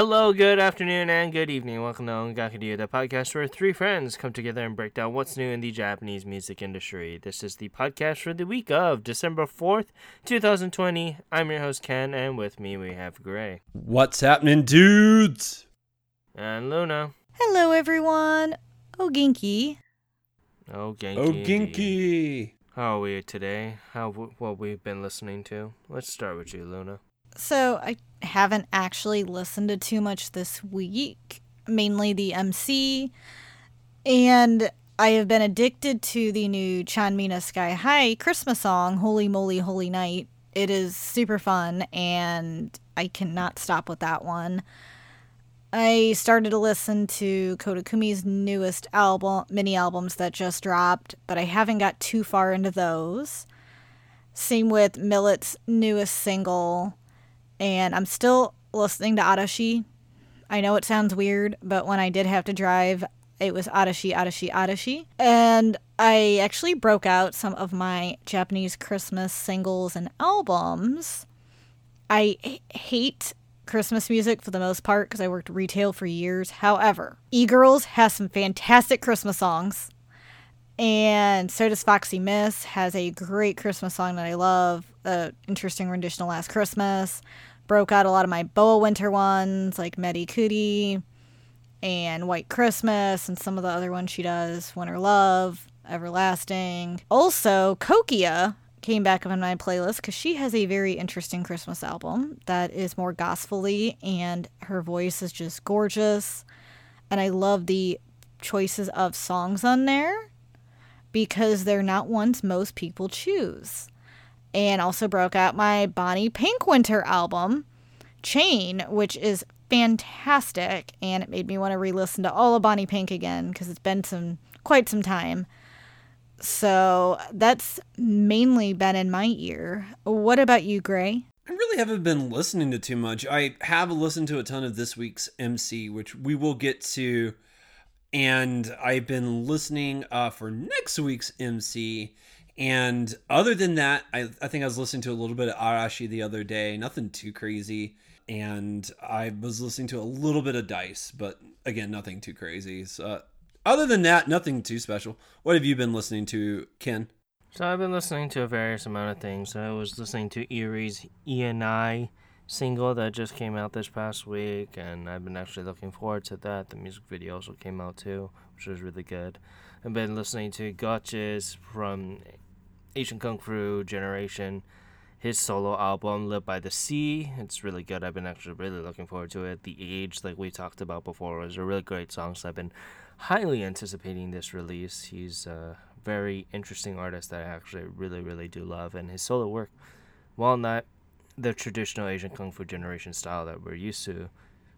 Hello, good afternoon, and good evening. Welcome to Ongakadeo, the podcast where three friends come together and break down what's new in the Japanese music industry. This is the podcast for the week of December 4th, 2020. I'm your host, Ken, and with me we have Gray. What's happening, dudes? And Luna. Hello, everyone. Oginki. Oginki. Oginki. How are we today? What we've been listening to? Let's start with you, Luna. So, I haven't actually listened to too much this week, mainly the MC, and I have been addicted to the new Chanmina Sky High Christmas song, Holy Moly Holy Night. It is super fun, and I cannot stop with that one. I started to listen to Kodakumi's newest album, mini albums that just dropped, but I haven't got too far into those. Same with Millet's newest single. And I'm still listening to Arashi. I know it sounds weird, but when I did have to drive, it was Arashi. And I actually broke out some of my Japanese Christmas singles and albums. I hate Christmas music for the most part because I worked retail for years. However, E Girls has some fantastic Christmas songs. And so does Foxy Miss, has a great Christmas song that I love. Interesting rendition of Last Christmas. Broke out a lot of my BoA winter ones, like Medi Cootie and White Christmas, and some of the other ones she does, Winter Love, Everlasting. Also, Kokia came back up in my playlist because she has a very interesting Christmas album that is more gospel-y, and her voice is just gorgeous. And I love the choices of songs on there, because they're not ones most people choose. And also broke out my Bonnie Pink winter album, Chain, which is fantastic. And it made me want to re-listen to all of Bonnie Pink again, because it's been quite some time. So that's mainly been in my ear. What about you, Gray? I really haven't been listening to too much. I have listened to a ton of this week's MC, which we will get to. And I've been listening for next week's MC. And other than that, I think I was listening to a little bit of Arashi the other day. Nothing too crazy. And I was listening to a little bit of Dice. But again, nothing too crazy. So, other than that, nothing too special. What have you been listening to, Ken? So I've been listening to a various amount of things. I was listening to Eerie's E&I single that just came out this past week, and I've been actually looking forward to that. The music video also came out too, which was really good. I've been listening to Gotchas from Asian Kung Fu Generation, his solo album, Live by the Sea. It's really good. I've been actually really looking forward to it. The Age, like we talked about before, was a really great song, so I've been highly anticipating this release. He's a very interesting artist that I actually really, really do love, and his solo work, while not the traditional Asian Kung Fu Generation style that we're used to,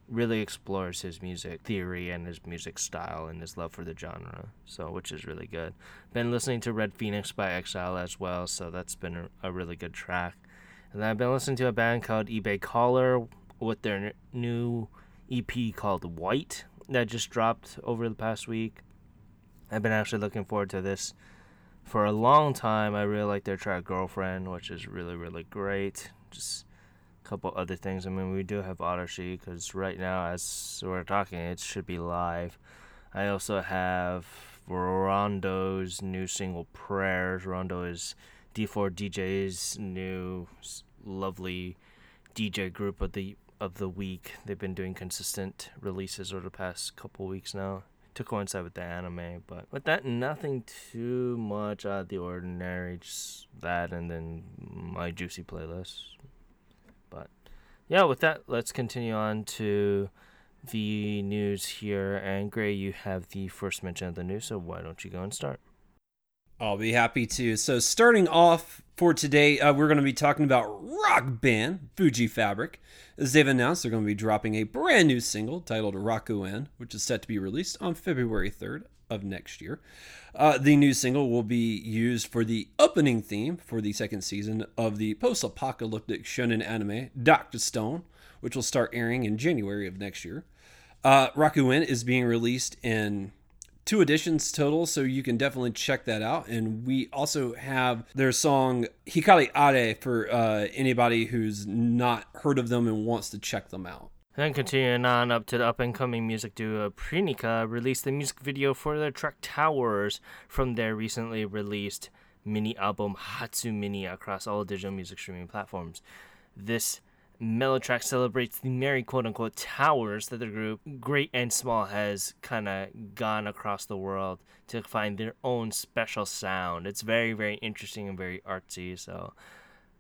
really explores his music theory and his music style and his love for the genre, so which is really good. Been listening to Red Phoenix by Exile as well, so that's been a really good track. And then I've been listening to a band called eBay Caller with their new EP called White that just dropped over the past week. I've been actually looking forward to this for a long time. I really like their track Girlfriend, which is really, really great. Just a couple other things. I mean, we do have Arashi, because right now, as we're talking, it should be live. I also have Rondo's new single, Prayers. Rondo is D4 DJ's new lovely DJ group of the week. They've been doing consistent releases over the past couple weeks now, to coincide with the anime. But with that, nothing too much out of the ordinary, just that and then my juicy playlist. But yeah, with that, let's continue on to the news here. And Gray, you have the first mention of the news, so why don't you go and start? I'll be happy to. So starting off for today, we're going to be talking about rock band Fuji Fabric. As they've announced, they're going to be dropping a brand new single titled Rakuen, which is set to be released on February 3rd of next year. The new single will be used for the opening theme for the second season of the post-apocalyptic shonen anime Dr. Stone, which will start airing in January of next year. Rakuen is being released in 2 editions total, so you can definitely check that out. And we also have their song Hikari Are for anybody who's not heard of them and wants to check them out. Then continuing on up to the up-and-coming music duo Prinika released the music video for their track Towers from their recently released mini-album Hatsu Mini across all digital music streaming platforms. This mellow track celebrates the merry quote-unquote towers that the group, great and small, has kind of gone across the world to find their own special sound. It's very, very interesting and very artsy, so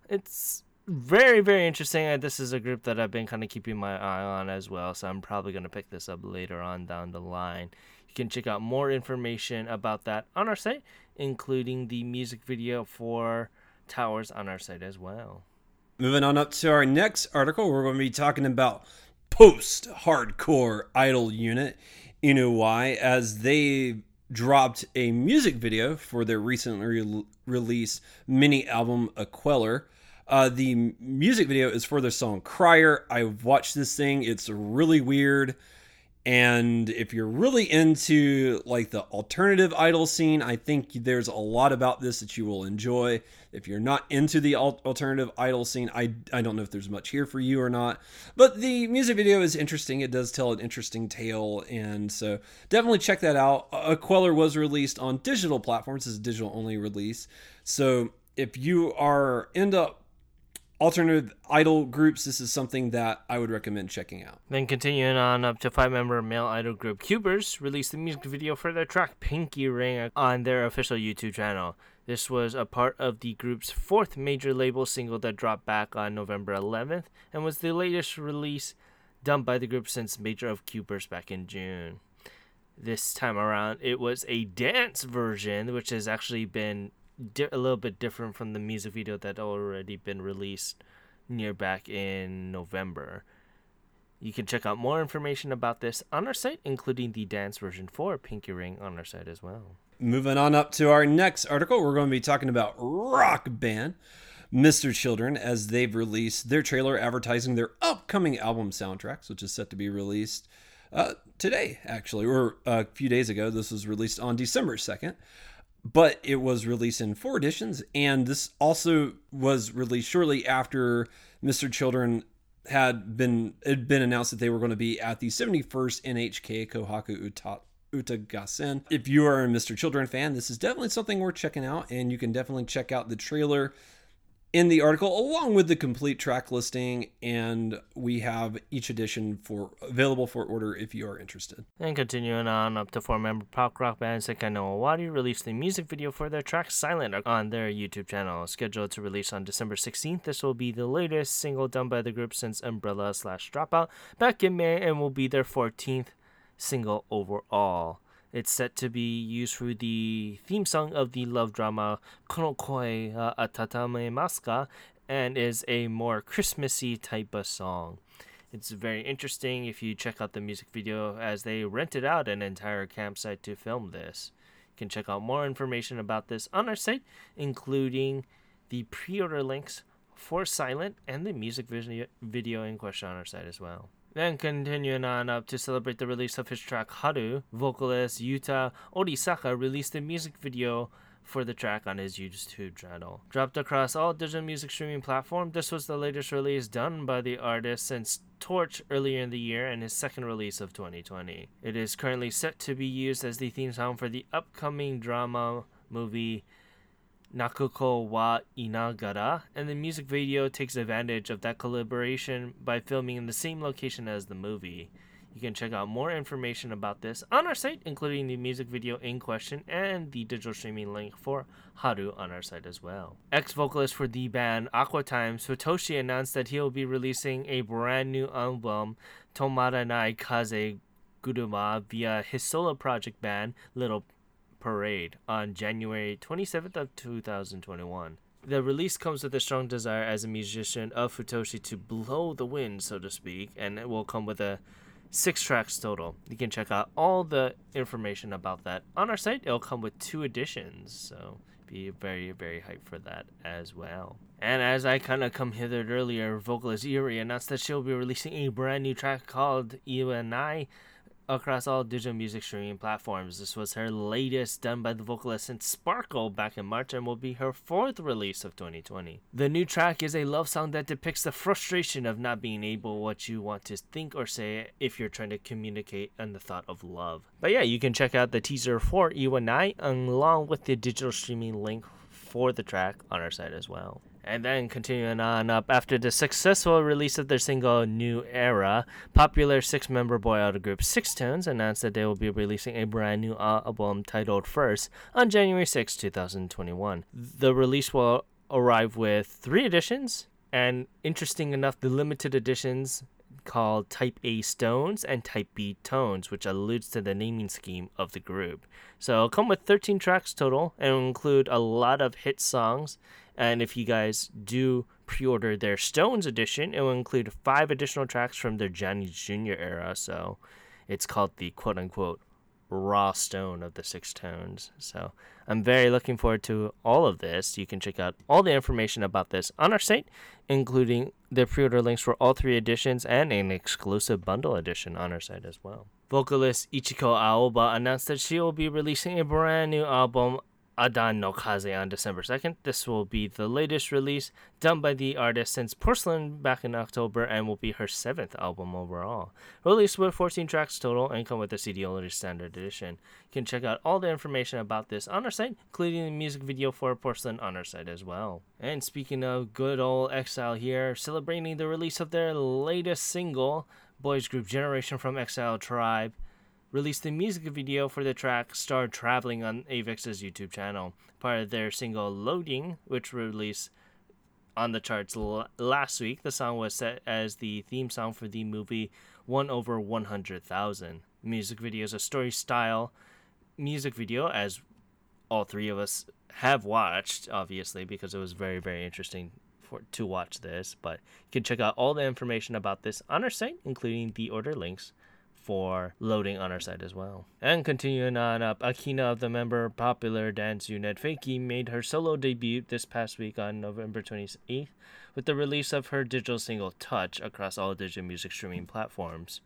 it's... very, very interesting. This is a group that I've been kind of keeping my eye on as well, so I'm probably going to pick this up later on down the line. You can check out more information about that on our site, including the music video for Towers on our site as well. Moving on up to our next article, we're going to be talking about post-hardcore idol unit Inui as they dropped a music video for their recently released mini-album A Queller. The music video is for their song Crier. I watched this thing. It's really weird. And if you're really into like the alternative idol scene, I think there's a lot about this that you will enjoy. If you're not into the alternative idol scene, I don't know if there's much here for you or not. But the music video is interesting. It does tell an interesting tale. And so definitely check that out. A Queller was released on digital platforms. It's a digital only release. So if you are into alternative idol groups, this is something that I would recommend checking out. Then continuing on up to five-member male idol group Cubers released the music video for their track Pinky Ring on their official YouTube channel. This was a part of the group's fourth major label single that dropped back on November 11th and was the latest release done by the group since Major of Cubers back in June. This time around, it was a dance version, which has actually been a little bit different from the music video that already been released near back in November. You can check out more information about this on our site, including the dance version for Pinky Ring on our site as well. Moving on up to our next article, we're going to be talking about rock band Mr. Children as they've released their trailer advertising their upcoming album soundtracks, which is set to be released today, actually, or a few days ago. This was released on December 2nd. But it was released in four editions, and this also was released shortly after Mr. Children had been announced that they were going to be at the 71st NHK Kohaku Utagassen. If you are a Mr. Children fan, this is definitely something worth checking out, and you can definitely check out the trailer in the article along with the complete track listing, and we have each edition available for order if you are interested. And continuing on up to four-member pop rock band Sekai no Owari released the music video for their track Silent on their YouTube channel. Scheduled to release on December 16th, this will be the latest single done by the group since Umbrella/Dropout back in May and will be their 14th single overall. It's set to be used for the theme song of the love drama Kono Koi wa Atatame-masu ka, and is a more Christmassy type of song. It's very interesting if you check out the music video as they rented out an entire campsite to film this. You can check out more information about this on our site, including the pre-order links for Silent and the music video in question on our site as well. Then continuing on up to celebrate the release of his track Haru, vocalist Yuta Orisaka released the music video for the track on his YouTube channel. Dropped across all digital music streaming platforms, this was the latest release done by the artist since Torch earlier in the year and his second release of 2020. It is currently set to be used as the theme song for the upcoming drama movie Nakuko wa Inagara, and the music video takes advantage of that collaboration by filming in the same location as the movie. You can check out more information about this on our site, including the music video in question and the digital streaming link for Haru on our site as well. Ex-vocalist for the band Aquatime, Satoshi announced that he will be releasing a brand new album, Tomaranai Kaze Guruma, via his solo project band Little Parade on January 27th of 2021. The release comes with a strong desire as a musician of Futoshi to blow the wind, so to speak, and it will come with a 6 tracks total. You can check out all the information about that on our site. It'll come with 2 editions, so be very, very hyped for that as well. And as I kind of come hithered earlier, vocalist Eerie announced that she'll be releasing a brand new track called Iwanai across all digital music streaming platforms. This was her latest done by the vocalist since Sparkle back in March and will be her fourth release of 2020. The new track is a love song that depicts the frustration of not being able what you want to think or say if you're trying to communicate on the thought of love. But yeah, you can check out the teaser for You and I along with the digital streaming link for the track on our site as well. And then continuing on up, after the successful release of their single New Era, popular six-member boy idol group Six Tones announced that they will be releasing a brand new album titled First on January 6, 2021. The release will arrive with 3 editions, and interesting enough, the limited editions called Type A Stones and Type B Tones, which alludes to the naming scheme of the group. So it'll come with 13 tracks total and will include a lot of hit songs. And if you guys do pre-order their Stones edition, it will include 5 additional tracks from their Johnny's Jr. era. So it's called the quote-unquote raw stone of the Six Tones. So I'm very looking forward to all of this. You can check out all the information about this on our site, including the pre-order links for all 3 editions and an exclusive bundle edition on our site as well. Vocalist Ichiko Aoba announced that she will be releasing a brand new album, Adan no Kaze, on December 2nd. This will be the latest release done by the artist since Porcelain back in October and will be her 7th album overall. Released with 14 tracks total and come with a CD only standard edition. You can check out all the information about this on our site, including the music video for Porcelain on our site as well. And speaking of good old Exile here, celebrating the release of their latest single, boys group Generation from Exile Tribe released the music video for the track Star Traveling on AVIX's YouTube channel, part of their single Loading, which released on the charts last week. The song was set as the theme song for the movie 1/100,000. Music video is a story style music video, as all three of us have watched, obviously, because it was very, very interesting to watch this. But you can check out all the information about this on our site, including the order links for Loading on our site as well. And continuing on up, Akina of the member popular dance unit FAKY made her solo debut this past week on November 28th with the release of her digital single Touch across all digital music streaming platforms.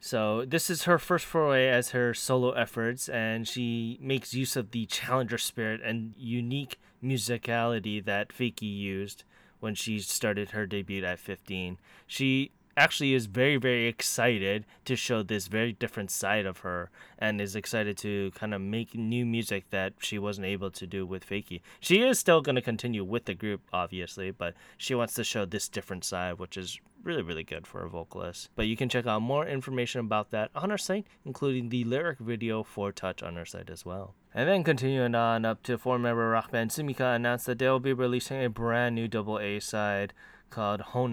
So this is her first foray as her solo efforts, and she makes use of the challenger spirit and unique musicality that FAKY used when she started her debut at 15. She actually is very, very excited to show this very different side of her and is excited to kind of make new music that she wasn't able to do with FAKY. She is still going to continue with the group, obviously, but she wants to show this different side, which is really, really good for a vocalist. But you can check out more information about that on our site, including the lyric video for Touch on our site as well. And then continuing on up to four-member rock band Sumika announced that they'll be releasing a brand new double A side called Hone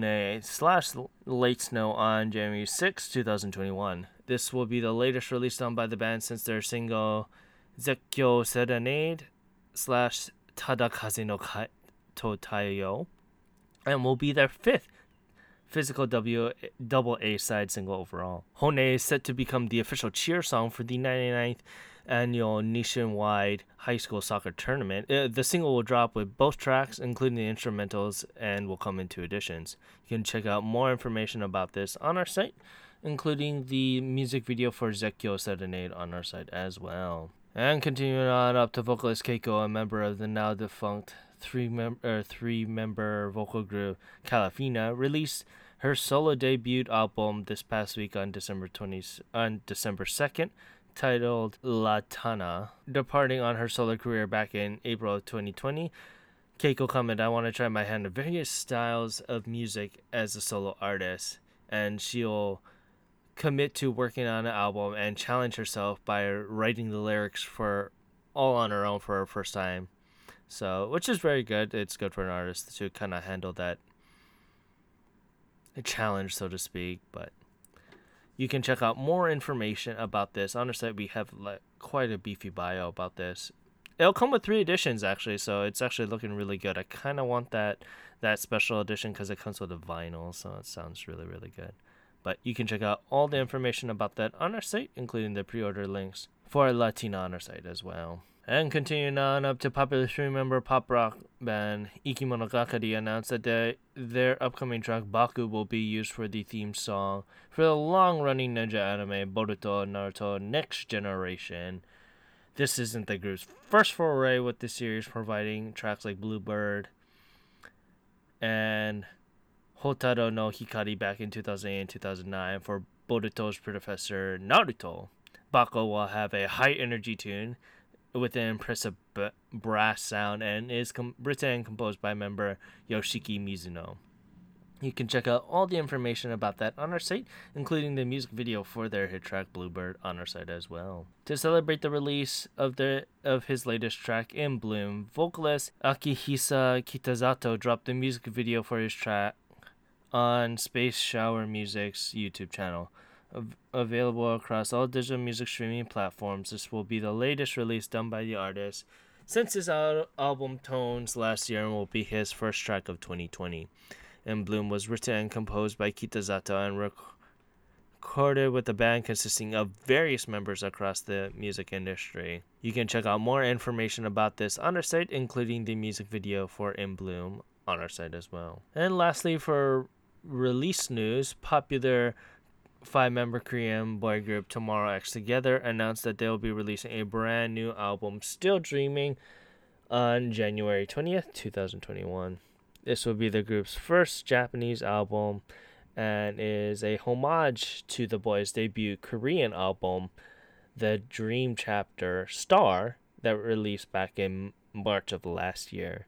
/ Late Snow on January 6, 2021. This will be the latest release done by the band since their single Zekkyo Serenade / Tadakaze no Totaiyo, and will be their 5th physical double A side single overall. Hone is set to become the official cheer song for the 99th annual nationwide high school soccer tournament. The single will drop with both tracks, including the instrumentals, and will come in 2 editions. You can check out more information about this on our site, including the music video for Zekkyo Serenade on our site as well. And continuing on up to vocalist Keiko, a member of the now defunct three-member vocal group Calafina, released her solo debut album this past week on December 2nd. Titled La Tana. Departing on her solo career back in April of 2020, Keiko commented, "I want to try my hand at various styles of music as a solo artist," and she'll commit to working on an album and challenge herself by writing the lyrics for all on her own for her first time. So, which is very good. It's good for an artist to kind of handle that challenge, so to speak, but you can check out more information about this. On our site, we have quite a beefy bio about this. It'll come with 3 editions, actually, so it's actually looking really good. I kind of want that special edition because it comes with a vinyl, so it sounds really, really good. But you can check out all the information about that on our site, including the pre-order links for Latina on our site as well. And continuing on up to popular stream member pop rock band Ikimonogakari announced that their upcoming track Baku will be used for the theme song for the long-running ninja anime Boruto Naruto Next Generation. This isn't the group's first foray with the series, providing tracks like Bluebird and Hotaro no Hikari back in 2008 and 2009 for Boruto's predecessor Naruto. Baku will have a high-energy tune with an impressive brass sound and is written and composed by member Yoshiki Mizuno. You can check out all the information about that on our site, including the music video for their hit track Bluebird on our site as well. To celebrate the release of his latest track In Bloom, vocalist Akihisa Kitazato dropped the music video for his track on Space Shower Music's YouTube channel. Available across all digital music streaming platforms, this will be the latest release done by the artist since his album Tones last year and will be his first track of 2020. In Bloom was written and composed by Kitazato and recorded with a band consisting of various members across the music industry. You can check out more information about this on our site, including the music video for In Bloom on our site as well. And lastly, for release news, popular 5-member Korean boy group Tomorrow X Together announced that they will be releasing a brand new album, Still Dreaming, on January 20th, 2021. This will be the group's first Japanese album and is a homage to the boys' debut Korean album, The Dream Chapter Star, that released back in March of last year.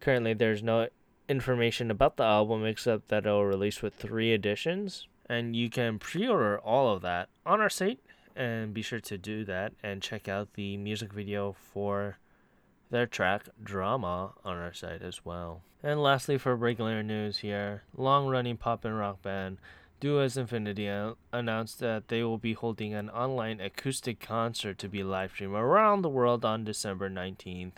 Currently, there's no information about the album except that it will release with 3 editions, and you can pre-order all of that on our site, and be sure to do that and check out the music video for their track Drama on our site as well. And lastly, for regular news here, long-running pop and rock band DUA's Infinity announced that they will be holding an online acoustic concert to be live-streamed around the world on December 19th.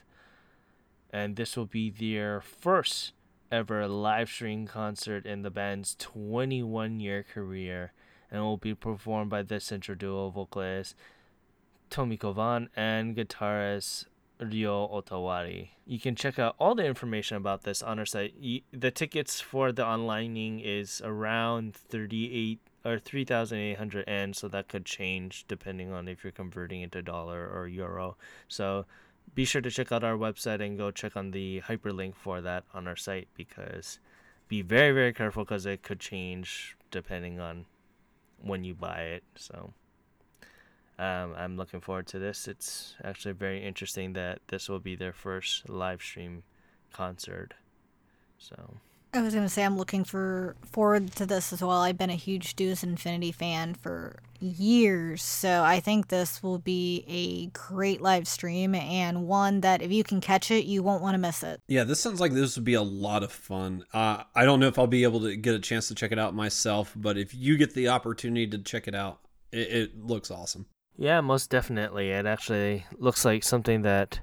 And this will be their first ever live-stream concert in the band's 21-year career and will be performed by the central duo vocalist Tomiko Van and guitarist Ryo Otawari. You can check out all the information about this on our site. The tickets for the onlining is around 3,800 yen, so that could change depending on if you're converting it to dollar or euro. So be sure to check out our website and go check on the hyperlink for that on our site, because be very, very careful because it could change depending on when you buy it. So I'm looking forward to this. It's actually very interesting that this will be their first live stream concert. So I was going to say I'm looking forward to this as well. I've been a huge Deuce Infinity fan for years, so I think this will be a great live stream and one that if you can catch it, you won't want to miss it. Yeah, this sounds like this would be a lot of fun. I don't know if I'll be able to get a chance to check it out myself, but if you get the opportunity to check it out, it looks awesome. Yeah, most definitely. It actually looks like something that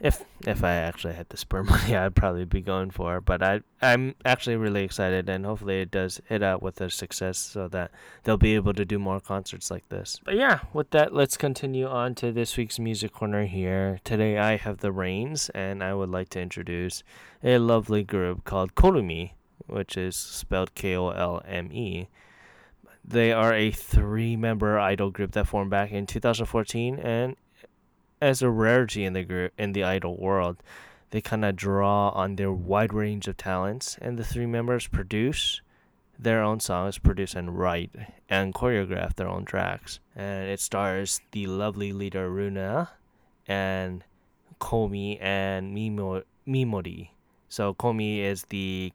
if I actually had the spare money, I'd probably be going for. But I'm actually really excited, and hopefully it does hit out with a success so that they'll be able to do more concerts like this. But yeah, with that, let's continue on to this week's Music Corner here. Today I have the reins, and I would like to introduce a lovely group called Kolumi, which is spelled Kolme. They are a 3-member idol group that formed back in 2014, and as a rarity in the group in the idol world, they kind of draw on their wide range of talents, and the 3 members produce their own songs, produce and write and choreograph their own tracks. And it stars the lovely leader Runa and Komi and Mimori. So Komi is the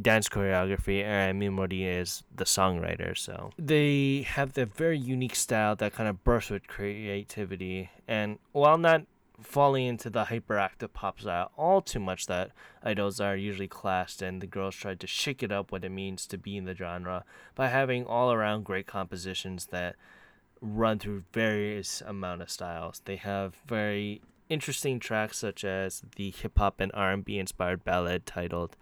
dance choreography and Mimori is the songwriter. So they have their very unique style that kind of bursts with creativity, and while not falling into the hyperactive pop style all too much that idols are usually classed, and the girls tried to shake it up what it means to be in the genre by having all around great compositions that run through various amount of styles. They have very interesting tracks such as the hip-hop and R&B inspired ballad titled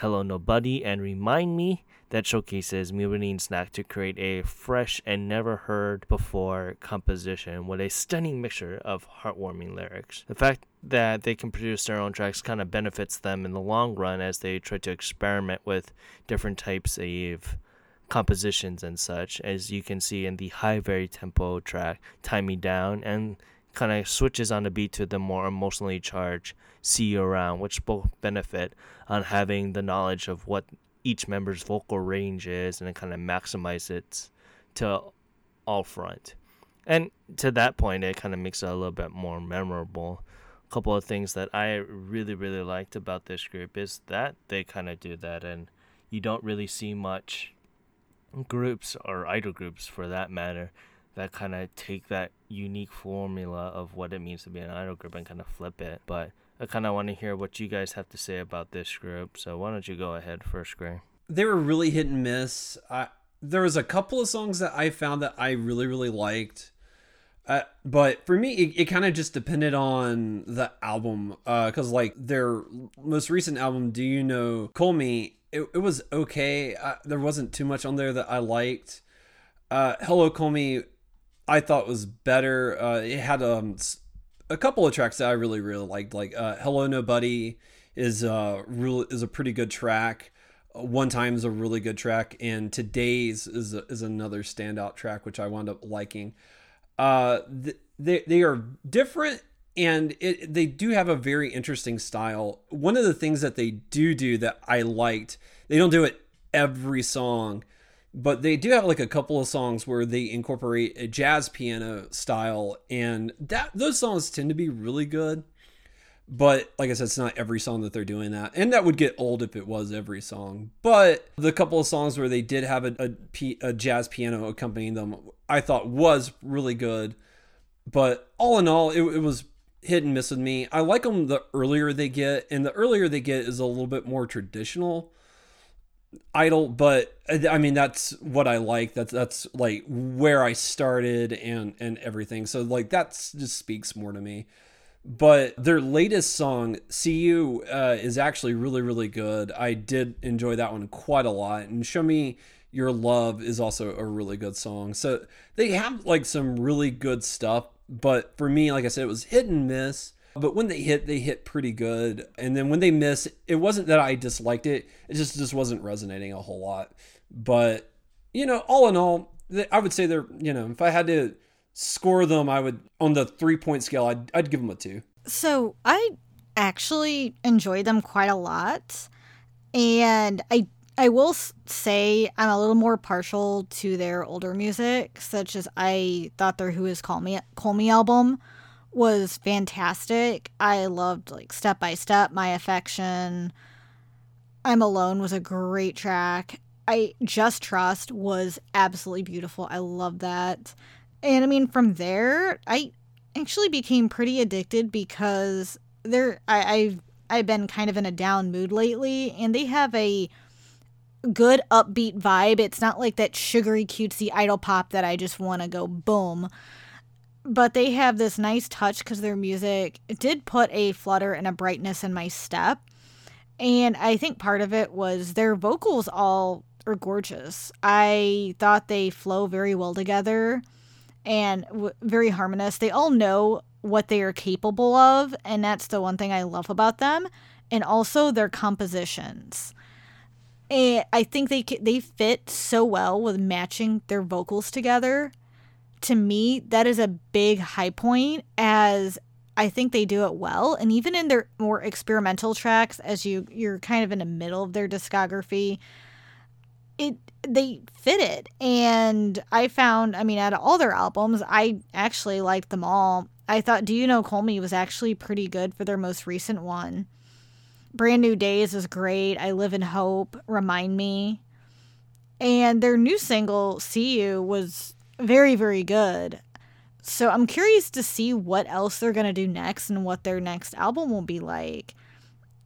Hello Nobody and Remind Me that showcases Miurin Snack to create a fresh and never heard before composition with a stunning mixture of heartwarming lyrics. The fact that they can produce their own tracks kind of benefits them in the long run as they try to experiment with different types of compositions and such, as you can see in the high very tempo track Time Me Down, and kind of switches on the beat to the more emotionally charged See You Around, which both benefit on having the knowledge of what each member's vocal range is, and it kind of maximizes it to all front. And to that point, it kind of makes it a little bit more memorable. A couple of things that I really liked about this group is that they kind of do that, and you don't really see much groups, or idol groups for that matter, that kind of take that unique formula of what it means to be an idol group and kind of flip it. But I kind of want to hear what you guys have to say about this group, so why don't you go ahead first, Gray? They were really hit and miss. There was a couple of songs that I found that I really liked, but for me it kind of just depended on the album, because like their most recent album, Do You Know Call Me, it was okay. There wasn't too much on there that I liked. Hello Call Me I thought was better. It had a couple of tracks that I really liked, like Hello Nobody is a pretty good track. One Time's a really good track, and Today's is another standout track which I wound up liking. They are different, and they do have a very interesting style. One of the things that they do that I liked, they don't do it every song, but they do have like a couple of songs where they incorporate a jazz piano style, and those songs tend to be really good. But like I said, it's not every song that they're doing that, and that would get old if it was every song. But the couple of songs where they did have a jazz piano accompanying them, I thought was really good. But all in all, it was hit and miss with me. I like them the earlier they get, and the earlier they get is a little bit more traditional idol, but I mean that's what I like. That's like where I started and everything. So like that just speaks more to me. But their latest song, See You, is actually really good. I did enjoy that one quite a lot. And Show Me Your Love is also a really good song. So they have like some really good stuff. But for me, like I said, it was hit and miss. But when they hit pretty good. And then when they miss, it wasn't that I disliked it. It just wasn't resonating a whole lot. But, you know, all in all, I would say they're, you know, if I had to score them, I would, on the 3-point scale, I'd give them a 2. So I actually enjoyed them quite a lot. And I will say I'm a little more partial to their older music, such as I thought their Who Is Call Me album was fantastic. I loved like Step by Step, My Affection. I'm Alone was a great track. I Just Trust was absolutely beautiful. I love that. And I mean, from there, I actually became pretty addicted because I've been kind of in a down mood lately, and they have a good upbeat vibe. It's not like that sugary cutesy idol pop that I just want to go boom. But they have this nice touch because their music did put a flutter and a brightness in my step. And I think part of it was their vocals all are gorgeous. I thought they flow very well together and very harmonious. They all know what they are capable of, and that's the one thing I love about them. And also their compositions. And I think they fit so well with matching their vocals together. To me, that is a big high point, as I think they do it well. And even in their more experimental tracks, as you're kind of in the middle of their discography, they fit it. And I found, I mean, out of all their albums, I actually liked them all. I thought Do You Know Call Me was actually pretty good for their most recent one. Brand New Days is great. I Live in Hope, Remind Me. And their new single, See You, was very good. So I'm curious to see what else they're going to do next and what their next album will be like,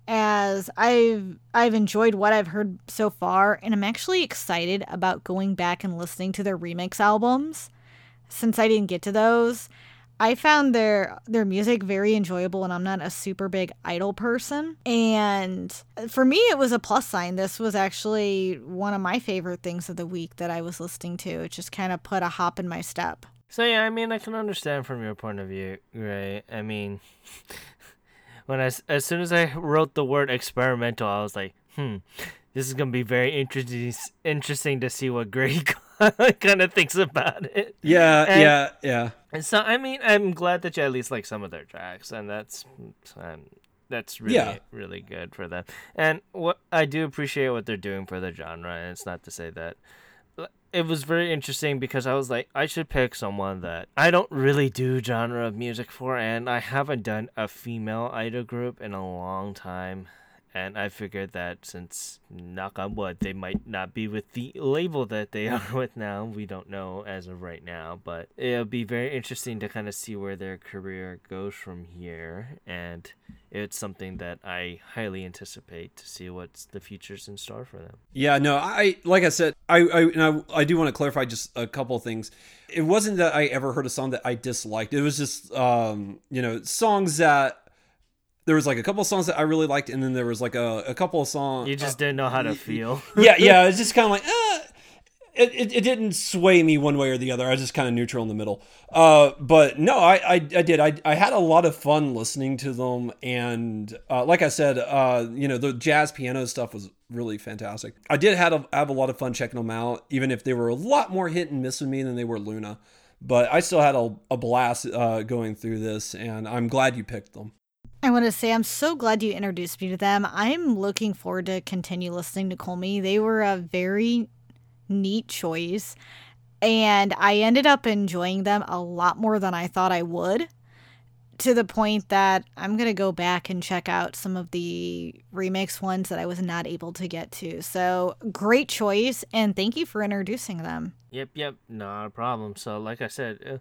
as I've enjoyed what I've heard so far, and I'm actually excited about going back and listening to their remix albums, since I didn't get to those. I found their music very enjoyable, and I'm not a super big idol person. And for me, it was a plus sign. This was actually one of my favorite things of the week that I was listening to. It just kind of put a hop in my step. So, yeah, I mean, I can understand from your point of view, right? I mean, when as soon as I wrote the word experimental, I was like, this is going to be very interesting to see what Greg kind of thinks about it. Yeah. And so, I mean, I'm glad that you at least like some of their tracks, and that's really, really good for them. And what I do appreciate what they're doing for their genre, and it's not to say that. It was very interesting because I was like, I should pick someone that I don't really do genre of music for, and I haven't done a female idol group in a long time. And I figured that since, knock on wood, they might not be with the label that they are with now. We don't know as of right now, but it'll be very interesting to kind of see where their career goes from here. And it's something that I highly anticipate to see what's the future's in store for them. Yeah, no, I do want to clarify just a couple of things. It wasn't that I ever heard a song that I disliked. It was just, songs that, there was like a couple of songs that I really liked, and then there was like a couple of songs you just didn't know how to feel. Yeah, it's just kind of like it didn't sway me one way or the other. I was just kind of neutral in the middle. But no, I had a lot of fun listening to them, and like I said, the jazz piano stuff was really fantastic. I did have a lot of fun checking them out, even if they were a lot more hit and miss with me than they were Luna. But I still had a blast going through this, and I'm glad you picked them. I want to say I'm so glad you introduced me to them. I'm looking forward to continue listening to Colmy. They were a very neat choice, and I ended up enjoying them a lot more than I thought I would, to the point that I'm going to go back and check out some of the remix ones that I was not able to get to. So great choice, and thank you for introducing them. Yep. Not a problem. So like I said...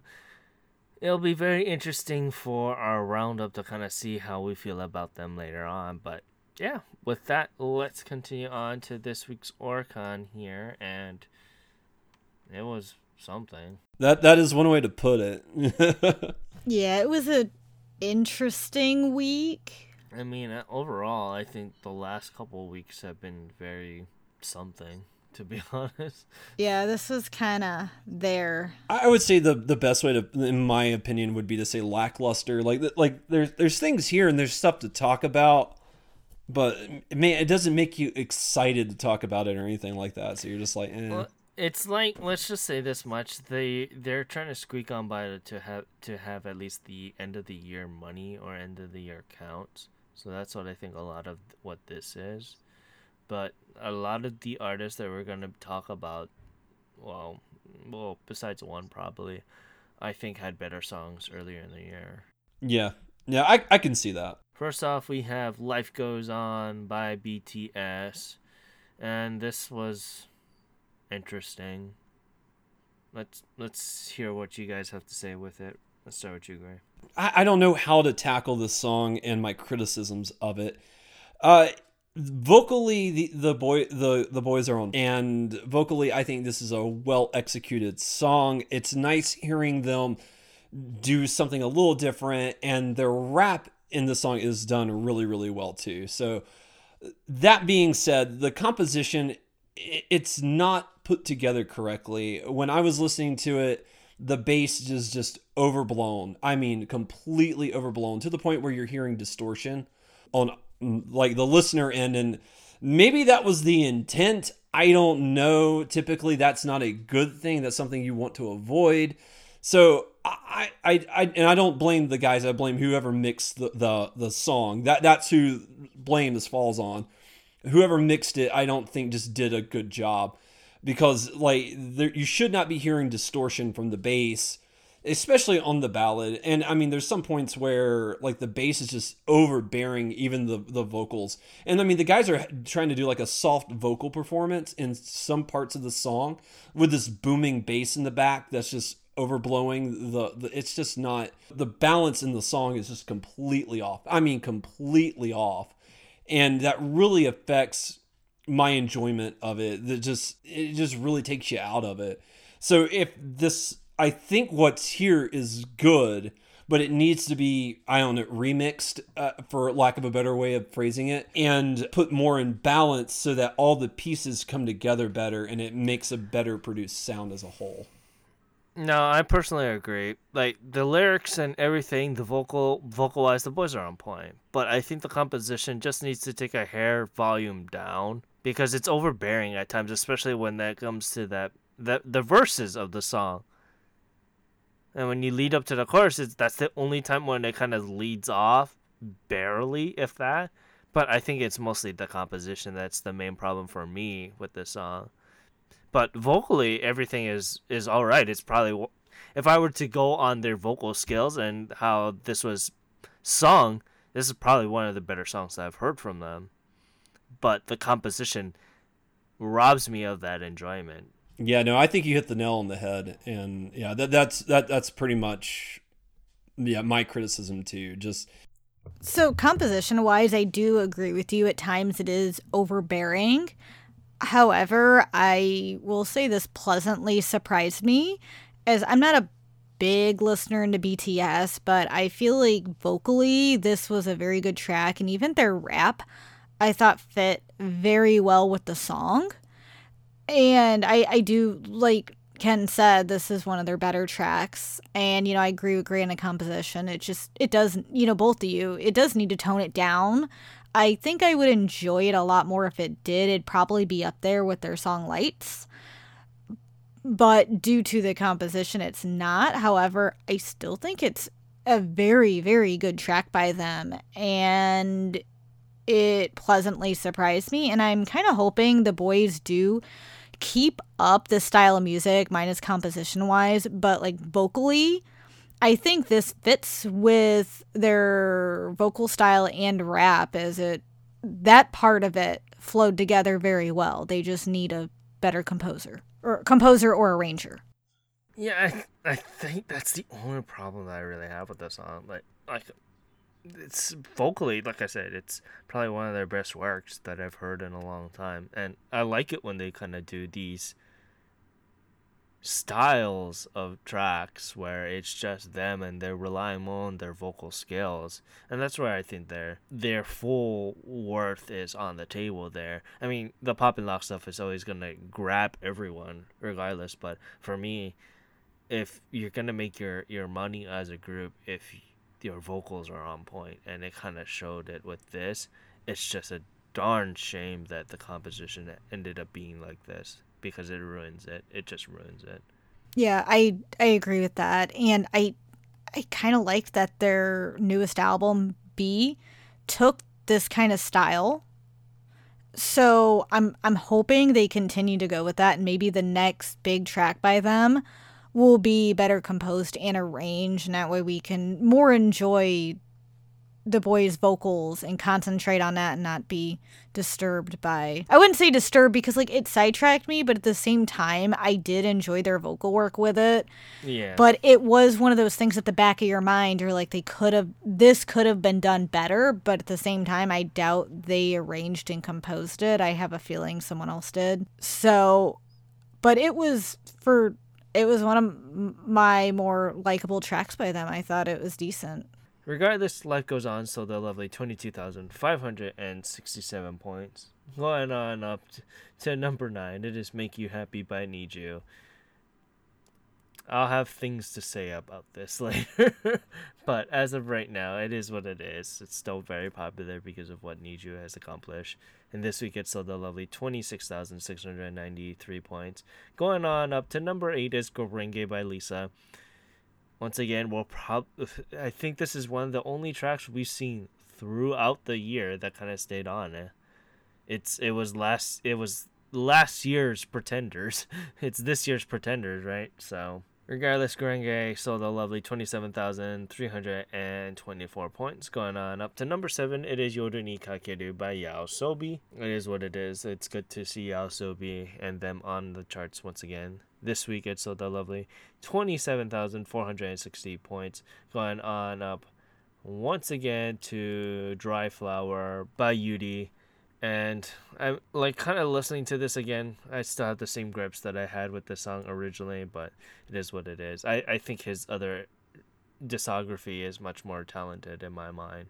It'll be very interesting for our roundup to kind of see how we feel about them later on. But yeah, with that, let's continue on to this week's Oricon here. And it was something. That is one way to put it. Yeah, it was an interesting week. I mean, overall, I think the last couple of weeks have been very something, to be honest. Yeah, this was kind of there. I would say the best way to, in my opinion, would be to say lackluster. Like there's things here and there's stuff to talk about, but it doesn't make you excited to talk about it or anything like that. So you're just like, eh. Well, it's like, let's just say this much. They're trying to squeak on by to have at least the end of the year money or end of the year counts. So that's what I think a lot of what this is. But a lot of the artists that we're going to talk about, well, besides one probably, I think had better songs earlier in the year. Yeah, I can see that. First off, we have Life Goes On by BTS, and this was interesting. Let's hear what you guys have to say with it. Let's start with you, Gray. I don't know how to tackle this song and my criticisms of it. Vocally, the boys are on, and vocally I think this is a well executed song. It's nice hearing them do something a little different, and their rap in the song is done really, really well too. So that being said, the composition, it's not put together correctly. When I was listening to it, the bass is just overblown. I mean, completely overblown, to the point where you're hearing distortion on like the listener end, and maybe that was the intent. I don't know. Typically that's not a good thing. That's something you want to avoid. So I don't blame the guys. I blame whoever mixed the song. That's who blame this falls on. Whoever mixed it, I don't think just did a good job, because like you should not be hearing distortion from the bass, especially on the ballad. And I mean, there's some points where like the bass is just overbearing even the vocals. And I mean, the guys are trying to do like a soft vocal performance in some parts of the song with this booming bass in the back that's just overblowing the it's just not, the balance in the song is just completely off. I mean, completely off. And that really affects my enjoyment of it. It just really takes you out of it. So I think what's here is good, but it needs to be, I don't know, remixed, for lack of a better way of phrasing it, and put more in balance so that all the pieces come together better and it makes a better produced sound as a whole. No, I personally agree. Like, the lyrics and everything, the vocalize, the boys are on point. But I think the composition just needs to take a hair volume down because it's overbearing at times, especially when that comes to the verses of the song. And when you lead up to the chorus, that's the only time when it kind of leads off, barely, if that. But I think it's mostly the composition that's the main problem for me with this song. But vocally, everything is all right. It's probably, if I were to go on their vocal skills and how this was sung, this is probably one of the better songs that I've heard from them. But the composition robs me of that enjoyment. Yeah, no, I think you hit the nail on the head. And yeah, that's pretty much, yeah, my criticism too. Just so composition-wise, I do agree with you. At times it is overbearing. However, I will say this pleasantly surprised me, as I'm not a big listener into BTS, but I feel like vocally this was a very good track, and even their rap I thought fit very well with the song. And I do, like Ken said, this is one of their better tracks. And, you know, I agree on the composition. It just, it does, you know, both of you, it does need to tone it down. I think I would enjoy it a lot more if it did. It'd probably be up there with their song Lights. But due to the composition, it's not. However, I still think it's a very, very good track by them. And it pleasantly surprised me. And I'm kind of hoping the boys do keep up this style of music, minus composition-wise. But, like, vocally, I think this fits with their vocal style and rap, as it, that part of it flowed together very well. They just need a better composer or arranger. Yeah, I think that's the only problem that I really have with this song. Like it's vocally, like I said, it's probably one of their best works that I've heard in a long time, and I like it when they kind of do these styles of tracks where it's just them and they're relying on their vocal skills, and that's where I think their full worth is on the table there. I mean, the pop and lock stuff is always gonna grab everyone regardless, but for me, if you're gonna make your money as a group, if your vocals are on point, and it kind of showed it with this, it's just a darn shame that the composition ended up being like this, because it ruins it. It just ruins it. Yeah, I agree with that. And I kind of like that their newest album, B, took this kind of style. So I'm hoping they continue to go with that, and maybe the next big track by them will be better composed and arranged, and that way we can more enjoy the boys' vocals and concentrate on that and not be disturbed by, I wouldn't say disturbed because, like, it sidetracked me, but at the same time I did enjoy their vocal work with it. Yeah, but it was one of those things at the back of your mind, or like, this could have been done better, but at the same time I doubt they arranged and composed it. I have a feeling someone else did. So, but it was one of my more likable tracks by them. I thought it was decent. Regardless, life goes on, so the lovely 22,567 points. Going on up to number 9, it is Make You Happy by Need You. I'll have things to say about this later, but as of right now, it is what it is. It's still very popular because of what Need You has accomplished. And this week it sold the lovely 26,693 points. Going on up to number 8 is Gorenge by Lisa. Once again, I think this is one of the only tracks we've seen throughout the year that kind of stayed on. It was last year's Pretenders. It's this year's Pretenders, right? So, regardless, Gorenge sold a lovely 27,324 points. Going on up to number 7, it is Yoru ni Kakeru by Yaosobi. It is what it is. It's good to see Yaosobi and them on the charts once again. This week it sold a lovely 27,460 points. Going on up once again to Dry Flower by Yuri. And I'm like kind of listening to this again. I still have the same gripes that I had with the song originally, but it is what it is. I think his other discography is much more talented in my mind.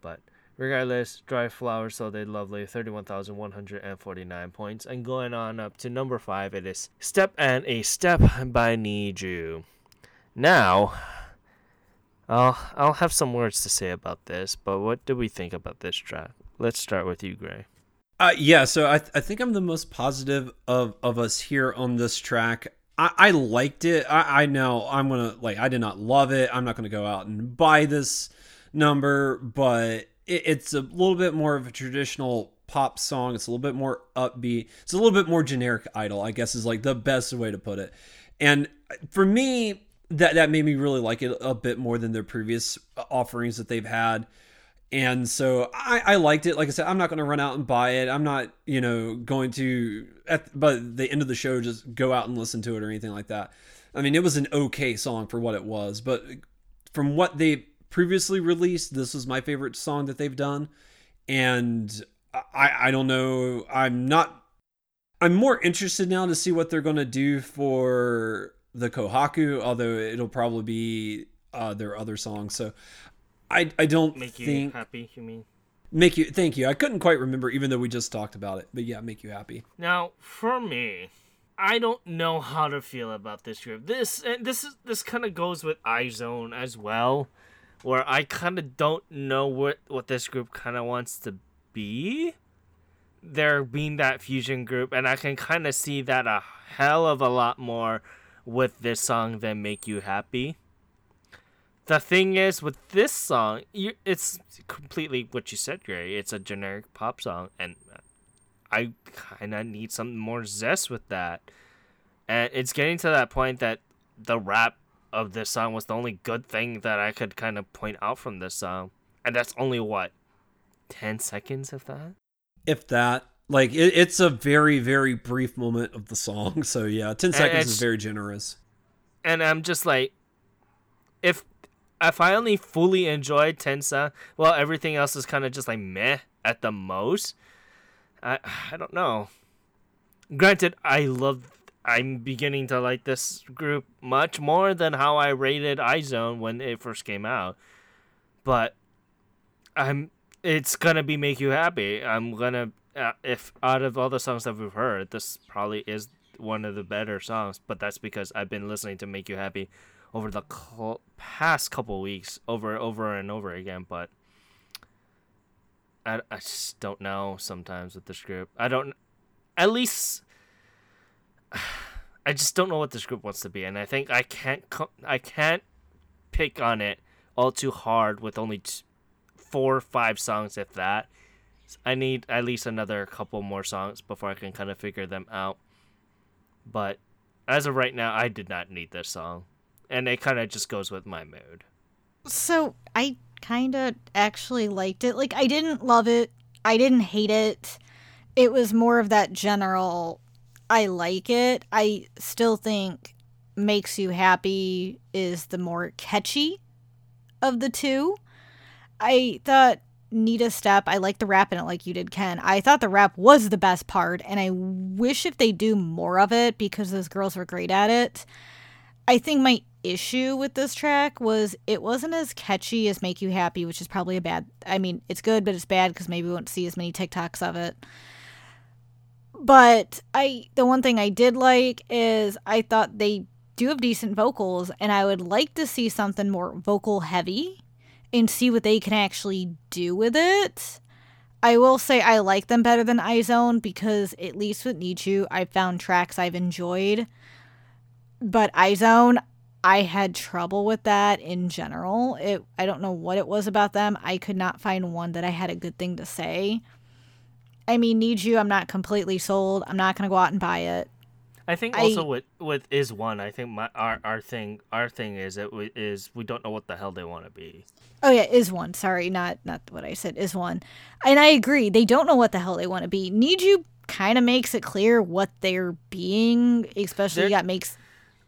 But regardless, Dry Flowers So They Lovely, 31,149 points. And going on up to number 5, it is Step and a Step by Niju. Now, I'll have some words to say about this, but what do we think about this track? Let's start with you, Gray. So I think I'm the most positive of us here on this track. I liked it. I know I'm going to, I did not love it. I'm not going to go out and buy this number, but it's a little bit more of a traditional pop song. It's a little bit more upbeat. It's a little bit more generic idol, I guess, is the best way to put it. And for me, that made me really like it a bit more than their previous offerings that they've had. And so I liked it. Like I said, I'm not going to run out and buy it. I'm not, going to, by the end of the show, just go out and listen to it or anything like that. I mean, it was an okay song for what it was, but from what they previously released, this was my favorite song that they've done. And I don't know. I'm more interested now to see what they're going to do for the Kohaku, although it'll probably be their other song. So I don't make you think happy, you mean? Make you, thank you. I couldn't quite remember, even though we just talked about it. But yeah, Make You Happy. Now, for me, I don't know how to feel about this group. This kind of goes with iZone as well, where I kind of don't know what this group kind of wants to be. They're being that fusion group, and I can kind of see that a hell of a lot more with this song than Make You Happy. The thing is, with this song, it's completely what you said, Gary. It's a generic pop song, and I kind of need some more zest with that. And it's getting to that point that the rap of this song was the only good thing that I could kind of point out from this song. And that's only, 10 seconds of that? If that. It's a very, very brief moment of the song. So, yeah, 10 seconds is very generous. And I'm just if I only fully enjoy 10 seconds, everything else is kind of just meh at the most. I don't know. Granted, I'm beginning to like this group much more than how I rated iZone when it first came out. But it's going to be Make You Happy. I'm going to, if out of all the songs that we've heard, this probably is one of the better songs. But that's because I've been listening to Make You Happy over the past couple weeks over and over again. But I just don't know sometimes with this group. I just don't know what this group wants to be, and I think I can't pick on it all too hard with only 4 or 5 songs, if that. I need at least another couple more songs before I can kind of figure them out. But as of right now, I did not need this song, and it kind of just goes with my mood. So I kind of actually liked it. I didn't love it. I didn't hate it. It was more of that general, I like it. I still think Makes You Happy is the more catchy of the two. I thought Need a Step, I like the rap in it like you did, Ken. I thought the rap was the best part, and I wish if they do more of it because those girls are great at it. I think my issue with this track was it wasn't as catchy as Make You Happy, which is probably it's good, but it's bad because maybe we won't see as many TikToks of it. But the one thing I did like is I thought they do have decent vocals, and I would like to see something more vocal heavy and see what they can actually do with it. I will say I like them better than iZone because at least with Nichu, I've found tracks I've enjoyed. But iZone, I had trouble with that in general. I don't know what it was about them. I could not find one that I had a good thing to say. I mean, Need You, I'm not completely sold. I'm not going to go out and buy it. I think also with Is One, I think our thing is we don't know what the hell they want to be. Oh, yeah, Is One. Sorry, not what I said, Is One. And I agree. They don't know what the hell they want to be. Need You kind of makes it clear what they're being, especially that makes...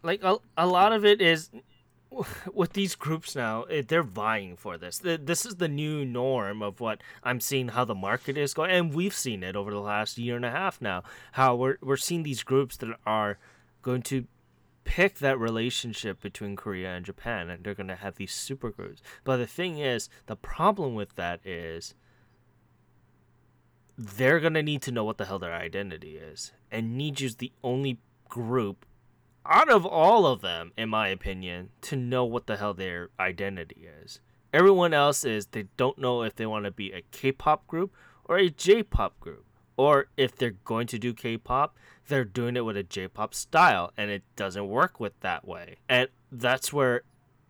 a lot of it is... With these groups now, they're vying for this. This is the new norm of what I'm seeing, how the market is going. And we've seen it over the last year and a half now, how we're seeing these groups that are going to depict that relationship between Korea and Japan, and they're going to have these supergroups. But the thing is, the problem with that is they're going to need to know what the hell their identity is. And Niju's the only group out of all of them, in my opinion, to know what the hell their identity is. Everyone else is, they don't know if they want to be a K-pop group or a J-pop group. Or if they're going to do K-pop, they're doing it with a J-pop style, and it doesn't work with that way. And that's where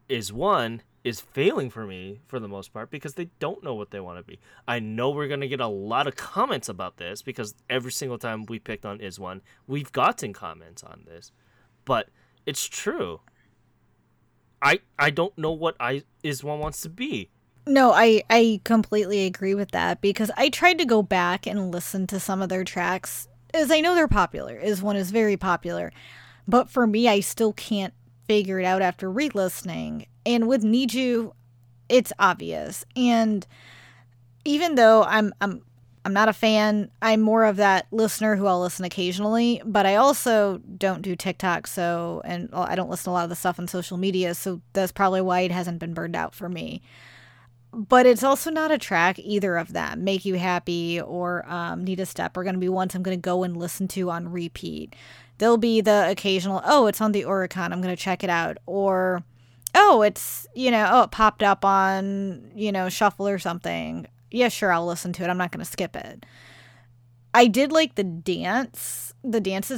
is one is failing for me for the most part, because they don't know what they want to be. I know we're going to get a lot of comments about this, because every single time we picked on is one, we've gotten comments on this. But it's true. I don't know what Iswan wants to be. No, I completely agree with that, because I tried to go back and listen to some of their tracks, as I know they're popular. Iswan is very popular. But for me, I still can't figure it out after re-listening. And with Niju, it's obvious. And even though I'm not a fan, I'm more of that listener who I'll listen occasionally, but I also don't do TikTok, and I don't listen to a lot of the stuff on social media, so that's probably why it hasn't been burned out for me. But it's also not a track, either of them, Make You Happy or Need a Step, are going to be ones I'm going to go and listen to on repeat. There'll be the occasional, oh, it's on the Oricon, I'm going to check it out, or, oh, it's, it popped up on, Shuffle or something. Yeah, sure, I'll listen to it. I'm not going to skip it. I did like the dances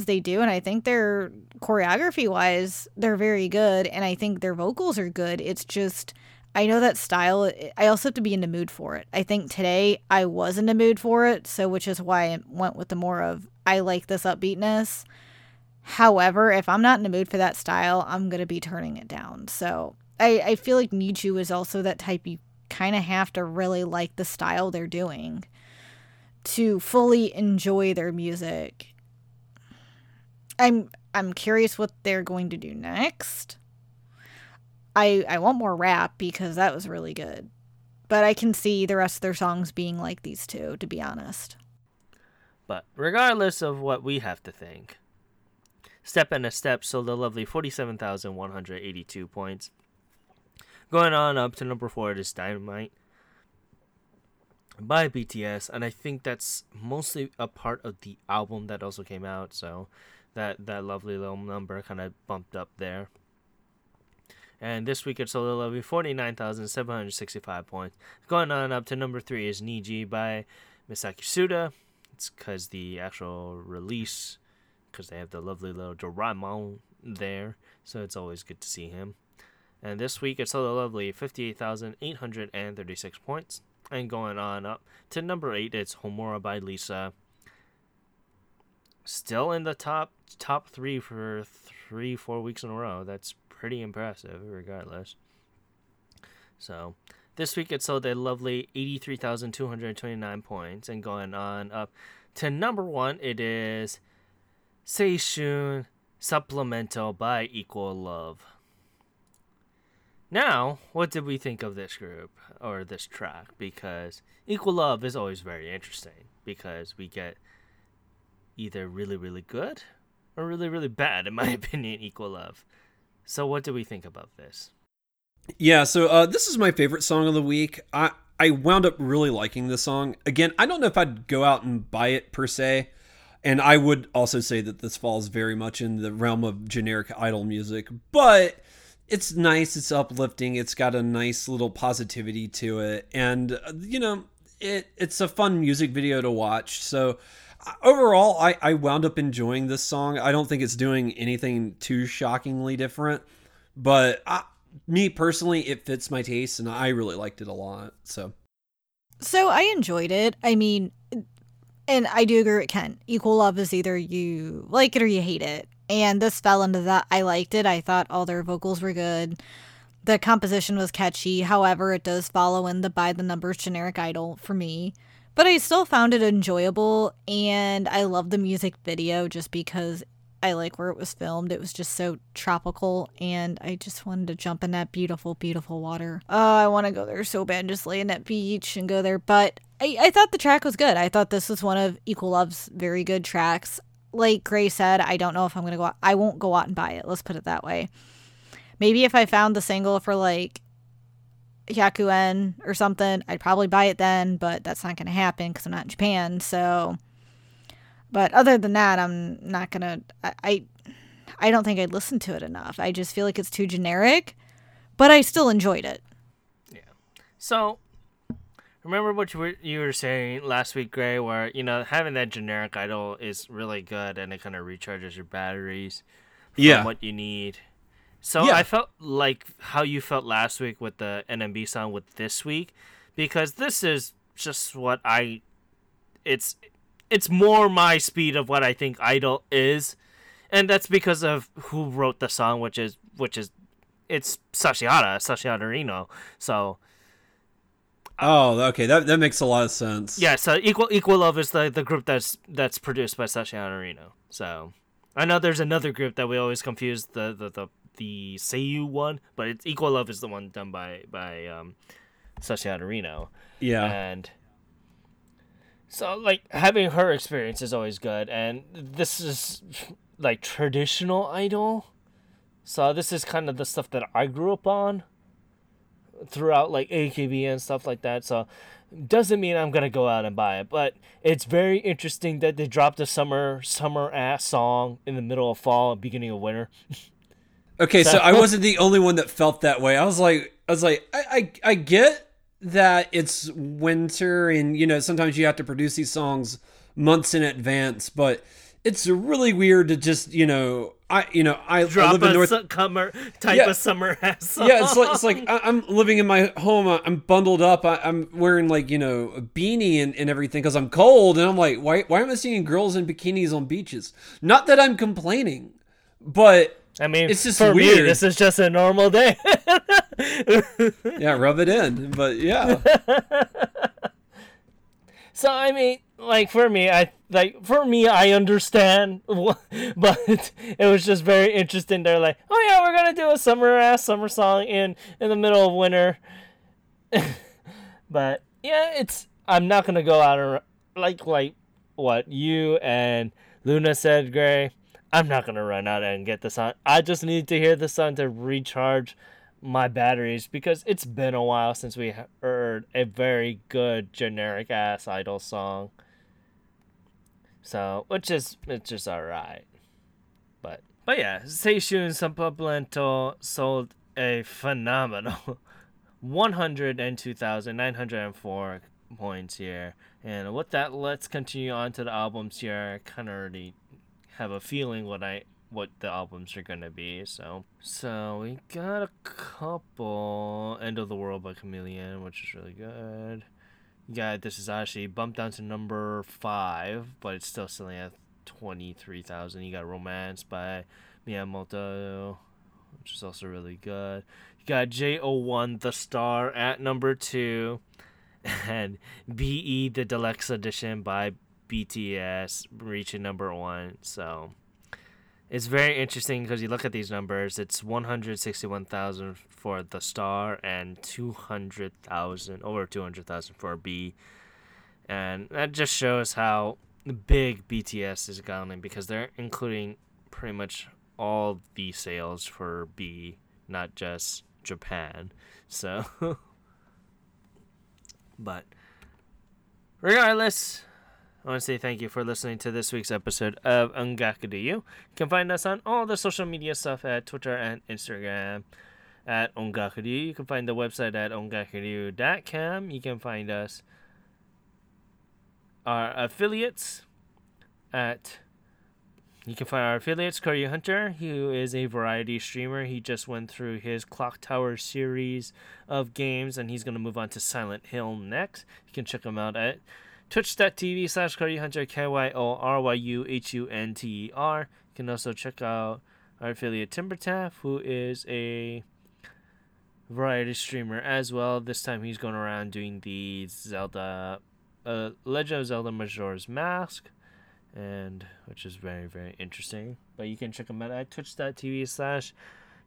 they do, and I think they're, choreography-wise, they're very good, and I think their vocals are good. It's just, I know that style, I also have to be in the mood for it. I think today I was in the mood for it, which is why I went with the more of, I like this upbeatness. However, if I'm not in the mood for that style, I'm going to be turning it down. So I feel like Niju is also that type you kind of have to really like the style they're doing to fully enjoy their music. I'm curious what they're going to do next. I want more rap, because that was really good, but I can see the rest of their songs being like these two, to be honest. But regardless of what we have to think, Step and a Step sold a lovely 47,182 points. Going on up to number 4, it is Dynamite by BTS, and I think that's mostly a part of the album that also came out, so that lovely little number kind of bumped up there. And this week it sold a lovely 49,765 points. Going on up to number 3 is Niji by Misaki Suda. It's because the actual release, because they have the lovely little Doraemon there, so it's always good to see him. And this week, it's sold a lovely 58,836 points. And going on up to number 8, it's Homura by Lisa. Still in the top 3 for 3-4 weeks in a row. That's pretty impressive, regardless. So, this week, it sold a lovely 83,229 points. And going on up to number 1, it is Seishun Supplemental by Equal Love. Now, what did we think of this group, or this track? Because Equal Love is always very interesting, because we get either really, really good or really, really bad, in my opinion, Equal Love. So what do we think about this? Yeah, so this is my favorite song of the week. I wound up really liking this song. Again, I don't know if I'd go out and buy it per se. And I would also say that this falls very much in the realm of generic idol music, but it's nice, it's uplifting, it's got a nice little positivity to it, and, it's a fun music video to watch, so overall, I wound up enjoying this song. I don't think it's doing anything too shockingly different, but me personally, it fits my taste, and I really liked it a lot, So I enjoyed it, and I do agree with Ken. Equal Love is either you like it or you hate it. And this fell into that. I liked it. I thought all their vocals were good. The composition was catchy. However, it does follow in the by-the-numbers generic idol for me. But I still found it enjoyable. And I love the music video just because I like where it was filmed. It was just so tropical. And I just wanted to jump in that beautiful, beautiful water. Oh, I want to go there so bad. Just lay in that beach and go there. But I thought the track was good. I thought this was one of Equal Love's very good tracks. like Gray said, I don't know if I'm going to go out. I won't go out and buy it. Let's put it that way. Maybe if I found the single for like Yakuen or something, I'd probably buy it then, but that's not going to happen because I'm not in Japan. So, but other than that, I'm not going to, I don't think I'd listen to it enough. I just feel like it's too generic, but I still enjoyed it. Yeah. So remember what you were saying last week, Gray, where, you know, having that generic idol is really good and it kind of recharges your batteries from what you need. So I felt like how you felt last week with the NMB song with this week, because this is just what it's more my speed of what I think idol is. And that's because of who wrote the song, which is it's Sashihara Rino. So okay, that makes a lot of sense. Yeah, so Equal Love is the group that's produced by Sashihara Rino. So I know there's another group that we always confuse the Seiyu one, but it's Equal Love is the one done by Sashihara Rino. Yeah. And so, like, having her experience is always good, and this is, like, traditional idol. So this is kind of the stuff that I grew up on throughout, like, AKB and stuff like that. So doesn't mean I'm going to go out and buy it, but it's very interesting that they dropped a summer-ass song in the middle of fall, beginning of winter. Okay, so I wasn't the only one that felt that way. I was like, I get that it's winter and, you know, sometimes you have to produce these songs months in advance, but it's really weird to just, you know, I live in North type of summer ass song. Yeah, it's like I'm living in my home. I'm bundled up. I'm wearing, like, you know, a beanie and everything because I'm cold. And I'm like, why am I seeing girls in bikinis on beaches? Not that I'm complaining, but I mean, it's just for weird. Me, this is just a normal day. Yeah, rub it in, but yeah. So I mean, like, for me, I understand, but it was just very interesting. They're like, oh yeah, we're gonna do a summer song in the middle of winter. But yeah, I'm not gonna go out and like what you and Luna said, Gray. I'm not going to run out and get this on. I just need to hear this song to recharge my batteries because it's been a while since we heard a very good generic-ass idol song. So, it's just alright. But yeah, Seishun Samplento sold a phenomenal 102,904 points here. And with that, let's continue on to the albums here. Kind of already have a feeling what the albums are gonna be. So we got a couple. End of the World by Chameleon, which is really good. You got This Is Ashi bumped down to number 5, but it's still selling at 23,000. You got Romance by Miyamoto, which is also really good. You got J01 The Star at number 2, and BE The Deluxe Edition by BTS reaching number 1. So it's very interesting because you look at these numbers. It's 161,000 for The Star and 200,000 for B, and that just shows how big BTS is going because they're including pretty much all the sales for B, not just Japan. So, but regardless, I want to say thank you for listening to this week's episode of Ongakadeo. You can find us on all the social media stuff at Twitter and Instagram at Ongakadeo. You can find the website at ongakadeo.com. You can find us, our affiliates, Koryu Hunter, who is a variety streamer. He just went through his Clock Tower series of games, and he's going to move on to Silent Hill next. You can check him out at Twitch.tv/KoryuHunter, KYORYUHUNTER. You can also check out our affiliate TimberTaff, who is a variety streamer as well. This time he's going around doing the Legend of Zelda Majora's Mask, and which is very, very interesting. But you can check him out at Twitch.tv/TimberTaff,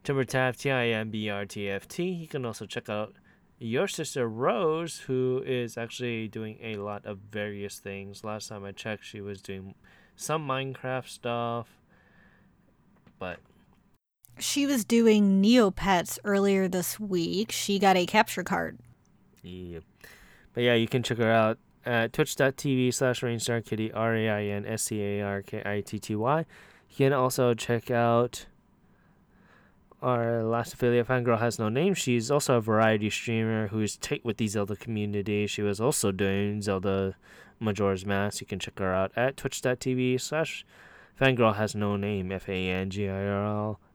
TIMBRTFT. You can also check out your sister Rose, who is actually doing a lot of various things. Last time I checked, she was doing some Minecraft stuff, but... She was doing Neopets earlier this week. She got a capture card. Yeah. But yeah, you can check her out at twitch.tv/RainstarKitty, RainstarKitty. You can also check out our last affiliate, Fangirl Has No Name. She's also a variety streamer who is tight with the Zelda community. She was also doing Zelda Majora's Mask. You can check her out at twitch.tv/FangirlHasNoName,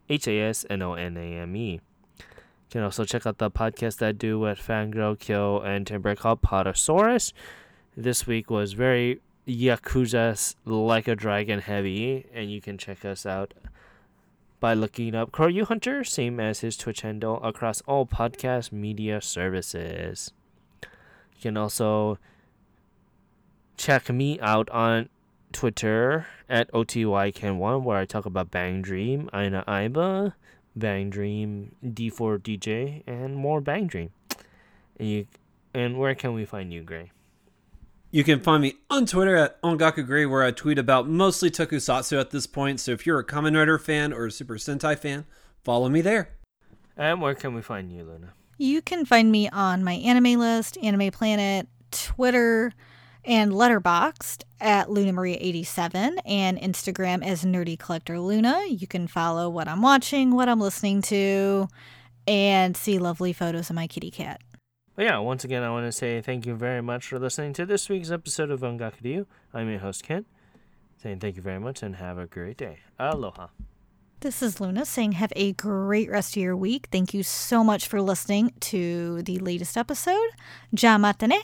FANGIRLHASNONAME. You can also check out the podcast that I do with Fangirl, Kyo, and Timber called Potosaurus. This week was very Yakuza Like a Dragon heavy, and you can check us out by looking up Koryu Hunter, same as his Twitch handle, across all podcast media services. You can also check me out on Twitter at OTYCan1, where I talk about Bang Dream, Aina Aiba, Bang Dream, D4 DJ, and more Bang Dream. And where can we find you, Gray? You can find me on Twitter at Ongaku Gray, where I tweet about mostly tokusatsu at this point. So if you're a Kamen Rider fan or a Super Sentai fan, follow me there. And where can we find you, Luna? You can find me on my anime list, Anime Planet, Twitter, and Letterboxd at LunaMaria87, and Instagram as Nerdy Collector Luna. You can follow what I'm watching, what I'm listening to, and see lovely photos of my kitty cat. But yeah, once again, I want to say thank you very much for listening to this week's episode of Ongakadeo. I'm your host, Kent, saying thank you very much and have a great day. Aloha. This is Luna saying have a great rest of your week. Thank you so much for listening to the latest episode. Ja matane.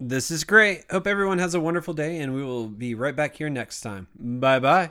This is great. Hope everyone has a wonderful day, and we will be right back here next time. Bye-bye.